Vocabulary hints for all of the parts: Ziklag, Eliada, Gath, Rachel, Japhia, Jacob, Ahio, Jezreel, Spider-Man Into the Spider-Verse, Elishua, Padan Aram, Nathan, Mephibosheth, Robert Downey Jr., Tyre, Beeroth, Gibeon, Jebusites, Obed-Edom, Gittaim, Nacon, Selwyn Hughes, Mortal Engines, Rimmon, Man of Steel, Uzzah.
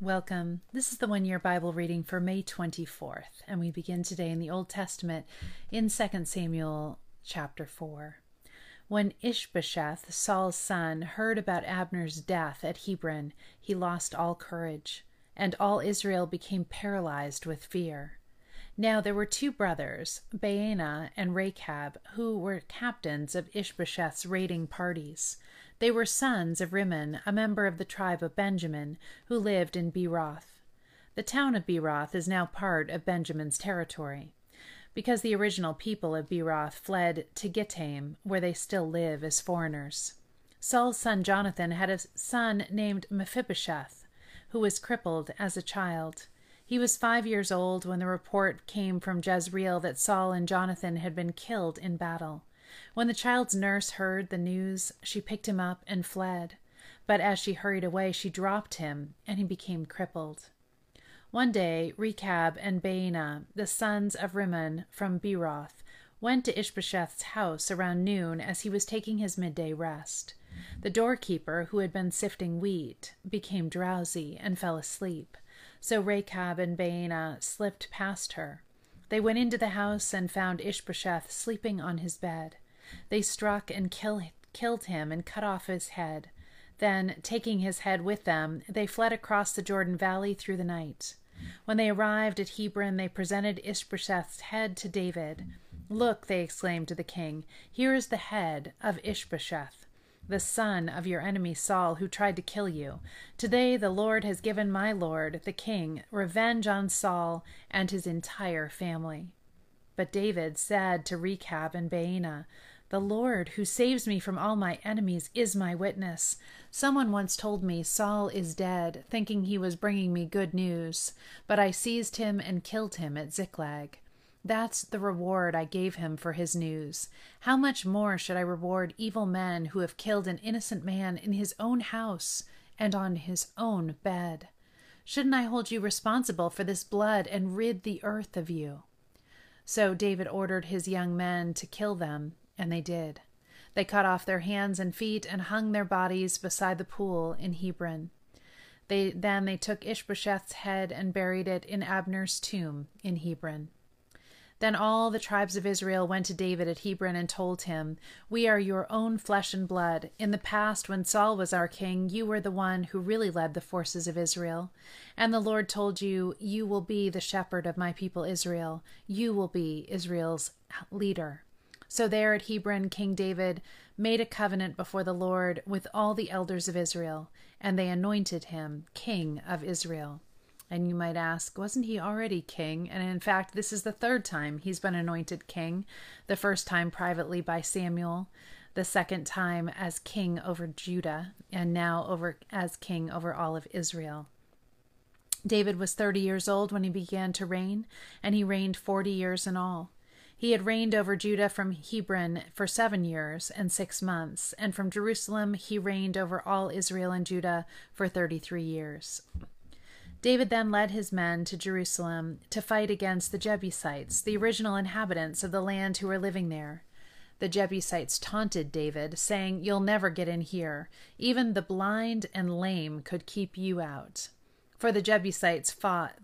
Welcome. This is the One Year Bible reading for May 24th, and we begin today in the Old Testament in 2 Samuel chapter 4. When Ishbosheth, Saul's son, heard about Abner's death at Hebron, he lost all courage, and all Israel became paralyzed with fear. Now there were two brothers, Baena and Rechab, who were captains of Ishbosheth's raiding parties. They were sons of Rimmon, a member of the tribe of Benjamin, who lived in Beeroth. The town of Beeroth is now part of Benjamin's territory, because the original people of Beeroth fled to Gittaim, where they still live as foreigners. Saul's son Jonathan had a son named Mephibosheth, who was crippled as a child. He was 5 years old when the report came from Jezreel that Saul and Jonathan had been killed in battle. When the child's nurse heard the news, she picked him up and fled. But as she hurried away, she dropped him, and he became crippled. One day, Rechab and Baena, the sons of Rimmon from Beeroth, went to Ishbosheth's house around noon as he was taking his midday rest. The doorkeeper, who had been sifting wheat, became drowsy and fell asleep. So Rechab and Baena slipped past her. They went into the house and found Ishbosheth sleeping on his bed. They struck and killed him and cut off his head. Then, taking his head with them, they fled across the Jordan Valley through the night. When they arrived at Hebron, they presented Ishbosheth's head to David. "Look," they exclaimed to the king, "here is the head of Ishbosheth, the son of your enemy Saul, who tried to kill you. Today the Lord has given my lord, the king, revenge on Saul and his entire family." But David said to Rechab and Baena, "The Lord, who saves me from all my enemies, is my witness. Someone once told me, 'Saul is dead,' thinking he was bringing me good news. But I seized him and killed him at Ziklag. That's the reward I gave him for his news. How much more should I reward evil men who have killed an innocent man in his own house and on his own bed? Shouldn't I hold you responsible for this blood and rid the earth of you?" So David ordered his young men to kill them, and they did. They cut off their hands and feet and hung their bodies beside the pool in Hebron. They took Ishbosheth's head and buried it in Abner's tomb in Hebron. Then all the tribes of Israel went to David at Hebron and told him, "We are your own flesh and blood. In the past, when Saul was our king, you were the one who really led the forces of Israel. And the Lord told you, 'You will be the shepherd of my people Israel. You will be Israel's leader.'" So there at Hebron, King David made a covenant before the Lord with all the elders of Israel, and they anointed him king of Israel. And you might ask, wasn't he already king? And in fact, this is the third time he's been anointed king. The first time privately by Samuel, the second time as king over Judah, and now as king over all of Israel. David was 30 years old when he began to reign, and he reigned 40 years in all. He had reigned over Judah from Hebron for 7 years and 6 months, and from Jerusalem he reigned over all Israel and Judah for 33 years. David then led his men to Jerusalem to fight against the Jebusites, the original inhabitants of the land who were living there. The Jebusites taunted David, saying, "You'll never get in here. Even the blind and lame could keep you out." For the Jebusites thought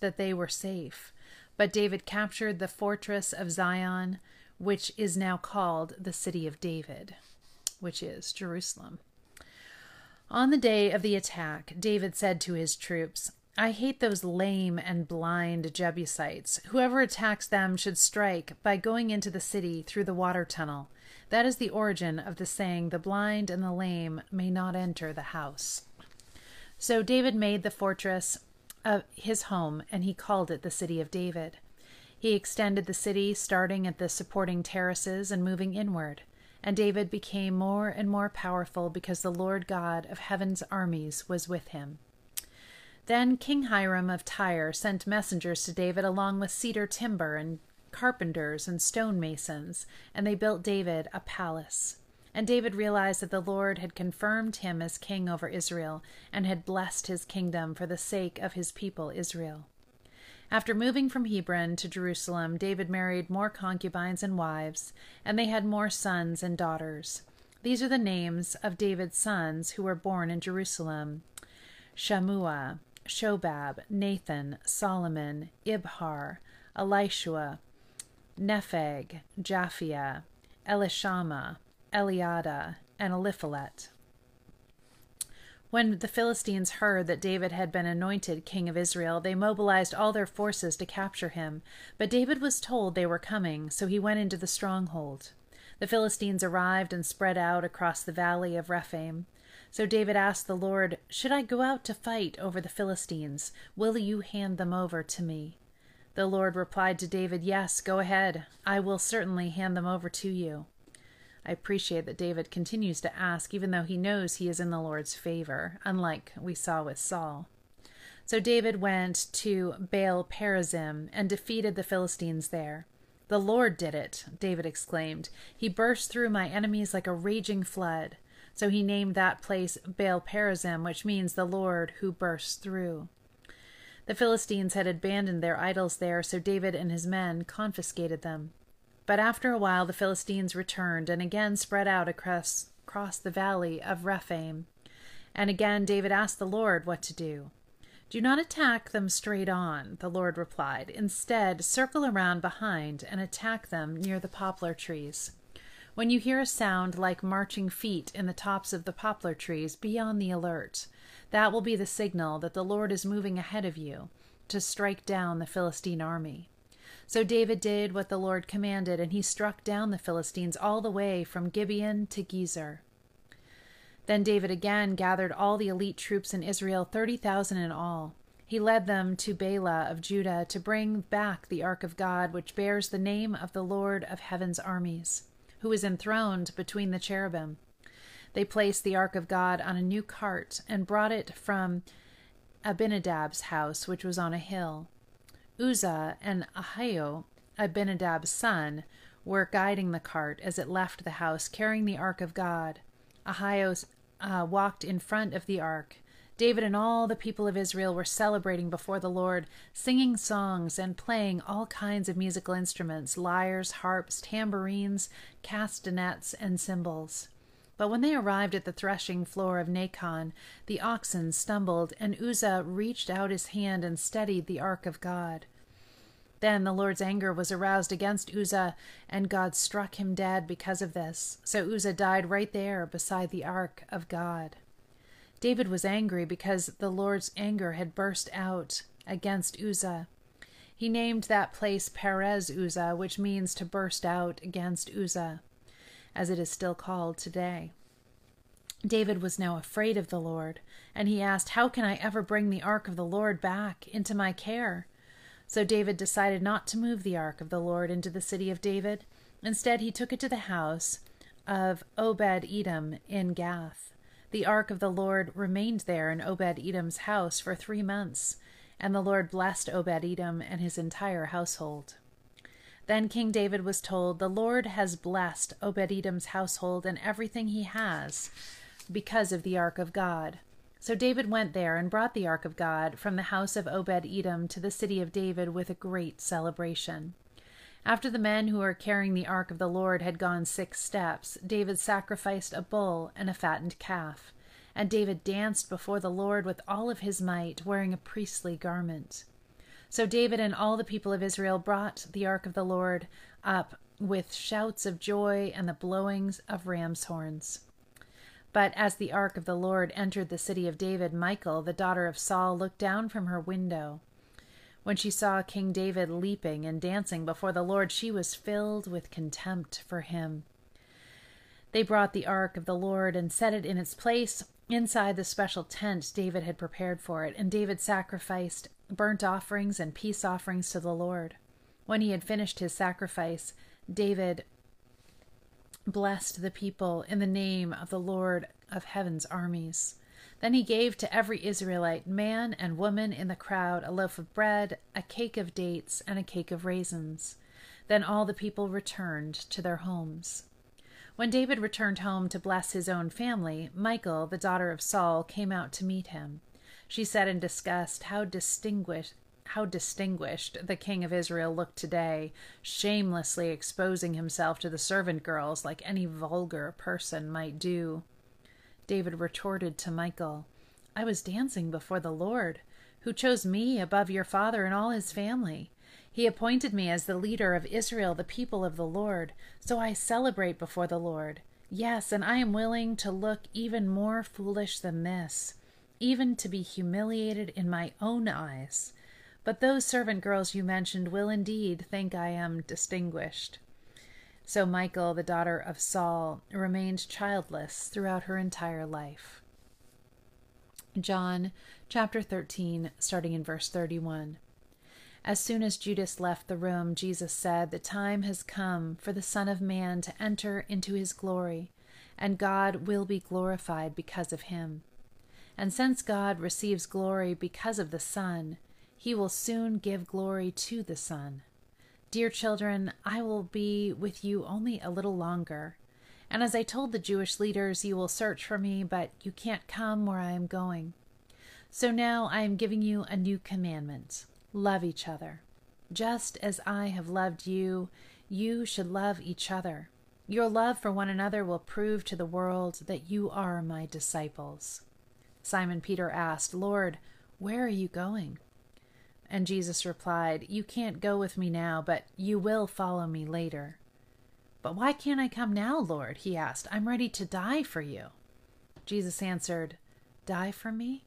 that they were safe. But David captured the fortress of Zion, which is now called the City of David, which is Jerusalem. On the day of the attack, David said to his troops, "I hate those lame and blind Jebusites. Whoever attacks them should strike by going into the city through the water tunnel." That is the origin of the saying, "The blind and the lame may not enter the house." So David made the fortress of his home, and he called it the City of David. He extended the city, starting at the supporting terraces and moving inward. And David became more and more powerful because the Lord God of heaven's armies was with him. Then King Hiram of Tyre sent messengers to David along with cedar timber and carpenters and stonemasons, and they built David a palace. And David realized that the Lord had confirmed him as king over Israel and had blessed his kingdom for the sake of his people Israel. After moving from Hebron to Jerusalem, David married more concubines and wives, and they had more sons and daughters. These are the names of David's sons who were born in Jerusalem: Shammua, Shobab, Nathan, Solomon, Ibhar, Elishua, Nepheg, Japhia, Elishama, Eliada, and Eliphelet. When the Philistines heard that David had been anointed king of Israel, they mobilized all their forces to capture him. But David was told they were coming, so he went into the stronghold. The Philistines arrived and spread out across the valley of Rephaim. So David asked the Lord, "Should I go out to fight over the Philistines? Will you hand them over to me?" The Lord replied to David, "Yes, go ahead. I will certainly hand them over to you." I appreciate that David continues to ask, even though he knows he is in the Lord's favor, unlike we saw with Saul. So David went to Baal-perazim and defeated the Philistines there. "The Lord did it," David exclaimed. "He burst through my enemies like a raging flood." So he named that place Baal-perazim, which means "the Lord who bursts through." The Philistines had abandoned their idols there, so David and his men confiscated them. But after a while the Philistines returned and again spread out across the valley of Rephaim. And again David asked the Lord what to do. "Do not attack them straight on," the Lord replied. "Instead, circle around behind and attack them near the poplar trees. When you hear a sound like marching feet in the tops of the poplar trees, be on the alert. That will be the signal that the Lord is moving ahead of you to strike down the Philistine army." So David did what the Lord commanded, and he struck down the Philistines all the way from Gibeon to Gezer. Then David again gathered all the elite troops in Israel, 30,000 in all. He led them to Beilah of Judah to bring back the ark of God, which bears the name of the Lord of heaven's armies, who is enthroned between the cherubim. They placed the ark of God on a new cart and brought it from Abinadab's house, which was on a hill. Uzzah and Ahio, Abinadab's son, were guiding the cart as it left the house, carrying the ark of God. Ahio walked in front of the ark. David and all the people of Israel were celebrating before the Lord, singing songs and playing all kinds of musical instruments: lyres, harps, tambourines, castanets, and cymbals. But when they arrived at the threshing floor of Nacon, the oxen stumbled, and Uzzah reached out his hand and steadied the ark of God. Then the Lord's anger was aroused against Uzzah, and God struck him dead because of this. So Uzzah died right there beside the ark of God. David was angry because the Lord's anger had burst out against Uzzah. He named that place Perez Uzzah, which means "to burst out against Uzzah," as it is still called today. David was now afraid of the Lord, and he asked, "How can I ever bring the ark of the Lord back into my care?" So David decided not to move the ark of the Lord into the city of David. Instead, he took it to the house of Obed-Edom in Gath. The ark of the Lord remained there in Obed-Edom's house for 3 months, and the Lord blessed Obed-Edom and his entire household. Then King David was told, "The Lord has blessed Obed-Edom's household and everything he has because of the ark of God." So David went there and brought the ark of God from the house of Obed-Edom to the city of David with a great celebration. After the men who were carrying the ark of the Lord had gone 6 steps, David sacrificed a bull and a fattened calf. And David danced before the Lord with all of his might, wearing a priestly garment. So David and all the people of Israel brought the ark of the Lord up with shouts of joy and the blowings of ram's horns. But as the ark of the Lord entered the city of David, Michal, the daughter of Saul, looked down from her window. When she saw King David leaping and dancing before the Lord, she was filled with contempt for him. They brought the ark of the Lord and set it in its place inside the special tent David had prepared for it, and David sacrificed burnt offerings and peace offerings to the Lord. When he had finished his sacrifice, David blessed the people in the name of the Lord of heaven's armies. Then he gave to every Israelite, man and woman in the crowd, a loaf of bread, a cake of dates, and a cake of raisins. Then all the people returned to their homes. When David returned home to bless his own family, Michal, the daughter of Saul, came out to meet him. She said in disgust, How distinguished the king of Israel looked today, shamelessly exposing himself to the servant girls like any vulgar person might do. David retorted to Michal, I was dancing before the Lord, who chose me above your father and all his family. He appointed me as the leader of Israel, the people of the Lord, so I celebrate before the Lord. Yes, and I am willing to look even more foolish than this, even to be humiliated in my own eyes. But those servant girls you mentioned will indeed think I am distinguished. So Michal, the daughter of Saul, remained childless throughout her entire life. John chapter 13, starting in verse 31. As soon as Judas left the room, Jesus said, The time has come for the Son of Man to enter into his glory, and God will be glorified because of him. And since God receives glory because of the Son, he will soon give glory to the Son. Dear children, I will be with you only a little longer. And as I told the Jewish leaders, you will search for me, but you can't come where I am going. So now I am giving you a new commandment. Love each other. Just as I have loved you, you should love each other. Your love for one another will prove to the world that you are my disciples. Simon Peter asked, Lord, where are you going? And Jesus replied, You can't go with me now, but you will follow me later. But why can't I come now, Lord? He asked. I'm ready to die for you. Jesus answered, Die for me?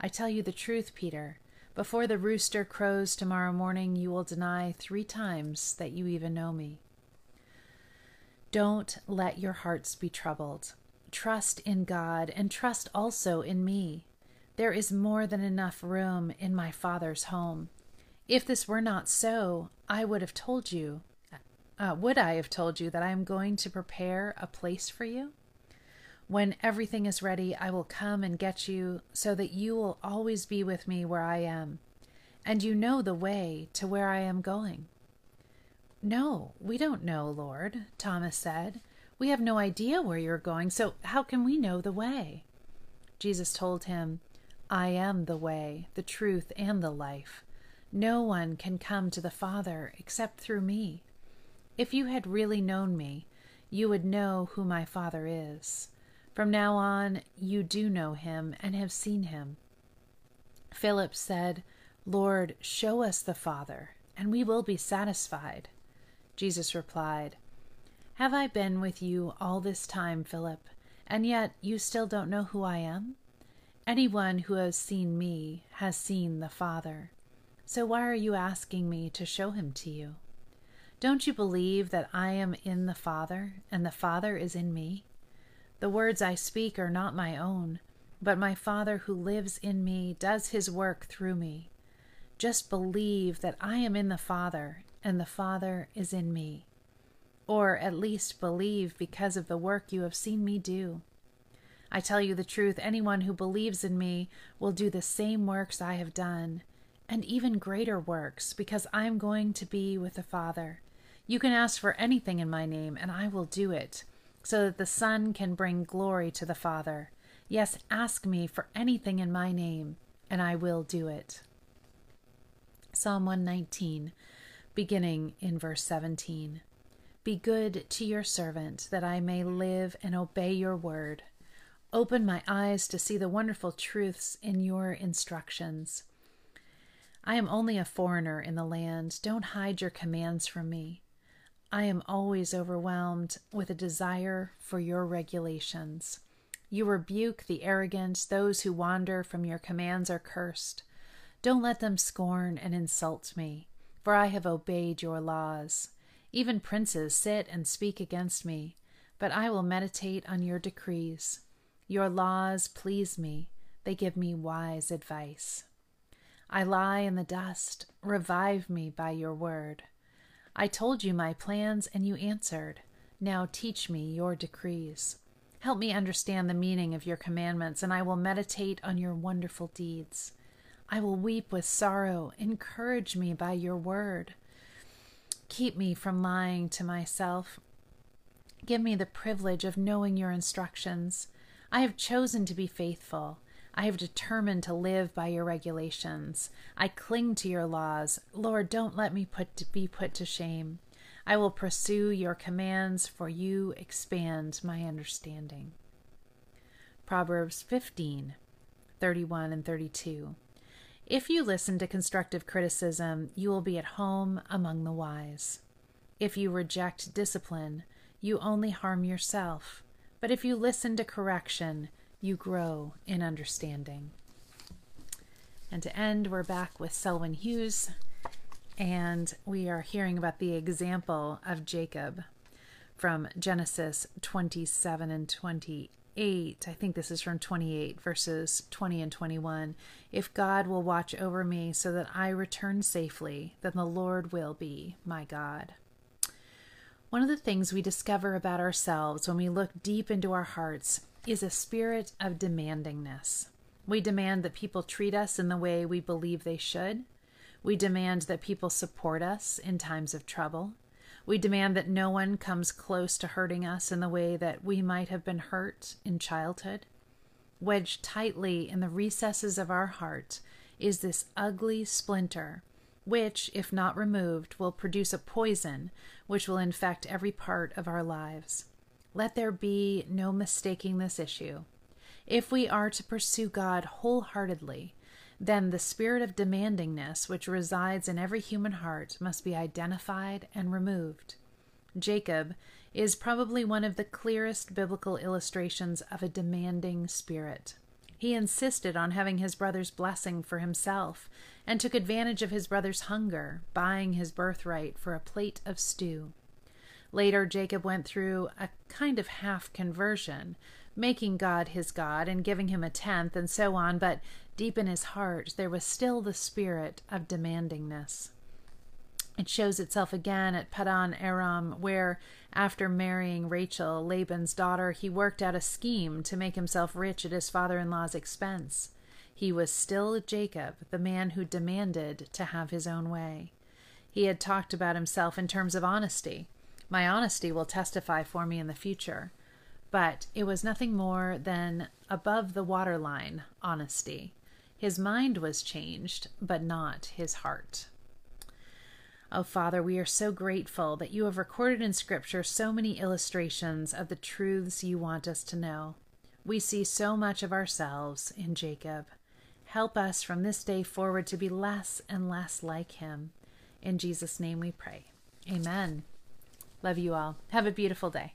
I tell you the truth, Peter. Before the rooster crows tomorrow morning, you will deny 3 times that you even know me. Don't let your hearts be troubled. Trust in God and trust also in me. There is more than enough room in my Father's home. If this were not so, I would have told you, that I am going to prepare a place for you? When everything is ready, I will come and get you, so that you will always be with me where I am, and you know the way to where I am going. No, we don't know, Lord, Thomas said. We have no idea where you're going, so how can we know the way? Jesus told him, I am the way, the truth, and the life. No one can come to the Father except through me. If you had really known me, you would know who my Father is. From now on, you do know him and have seen him. Philip said, Lord, show us the Father, and we will be satisfied. Jesus replied, Have I been with you all this time, Philip, and yet you still don't know who I am? Anyone who has seen me has seen the Father. So why are you asking me to show him to you? Don't you believe that I am in the Father, and the Father is in me? The words I speak are not my own, but my Father who lives in me does his work through me. Just believe that I am in the Father, and the Father is in me. Or at least believe because of the work you have seen me do. I tell you the truth, anyone who believes in me will do the same works I have done, and even greater works, because I am going to be with the Father. You can ask for anything in my name, and I will do it, so that the Son can bring glory to the Father. Yes, ask me for anything in my name, and I will do it. Psalm 119, beginning in verse 17. Be good to your servant, that I may live and obey your word. Open my eyes to see the wonderful truths in your instructions. I am only a foreigner in the land. Don't hide your commands from me. I am always overwhelmed with a desire for your regulations. You rebuke the arrogant. Those who wander from your commands are cursed. Don't let them scorn and insult me, for I have obeyed your laws. Even princes sit and speak against me, but I will meditate on your decrees. Your laws please me. They give me wise advice. I lie in the dust. Revive me by your word. I told you my plans, and you answered. Now teach me your decrees. Help me understand the meaning of your commandments, and I will meditate on your wonderful deeds. I will weep with sorrow. Encourage me by your word. Keep me from lying to myself. Give me the privilege of knowing your instructions. I have chosen to be faithful. I have determined to live by your regulations. I cling to your laws. Lord, don't let me be put to shame. I will pursue your commands, for you expand my understanding. Proverbs 15:31 and 32. If you listen to constructive criticism, you will be at home among the wise. If you reject discipline, you only harm yourself. But if you listen to correction, you grow in understanding. And to end, we're back with Selwyn Hughes, and we are hearing about the example of Jacob from Genesis 27 and 28. I think this is from 28, verses 20 and 21. If God will watch over me so that I return safely, then the Lord will be my God. One of the things we discover about ourselves when we look deep into our hearts is a spirit of demandingness. We demand that people treat us in the way we believe they should. We demand that people support us in times of trouble. We demand that no one comes close to hurting us in the way that we might have been hurt in childhood. Wedged tightly in the recesses of our heart is this ugly splinter, which, if not removed, will produce a poison which will infect every part of our lives. Let there be no mistaking this issue. If we are to pursue God wholeheartedly, then the spirit of demandingness which resides in every human heart must be identified and removed. Jacob is probably one of the clearest biblical illustrations of a demanding spirit. He insisted on having his brother's blessing for himself and took advantage of his brother's hunger, buying his birthright for a plate of stew. Later, Jacob went through a kind of half conversion, making God his God and giving him a tenth and so on, but deep in his heart, there was still the spirit of demandingness. It shows itself again at Padan Aram, where, after marrying Rachel, Laban's daughter, he worked out a scheme to make himself rich at his father-in-law's expense. He was still Jacob, the man who demanded to have his own way. He had talked about himself in terms of honesty. My honesty will testify for me in the future. But it was nothing more than above-the-waterline honesty. His mind was changed, but not his heart. Oh, Father, we are so grateful that you have recorded in Scripture so many illustrations of the truths you want us to know. We see so much of ourselves in Jacob. Help us from this day forward to be less and less like him. In Jesus' name we pray. Amen. Love you all. Have a beautiful day.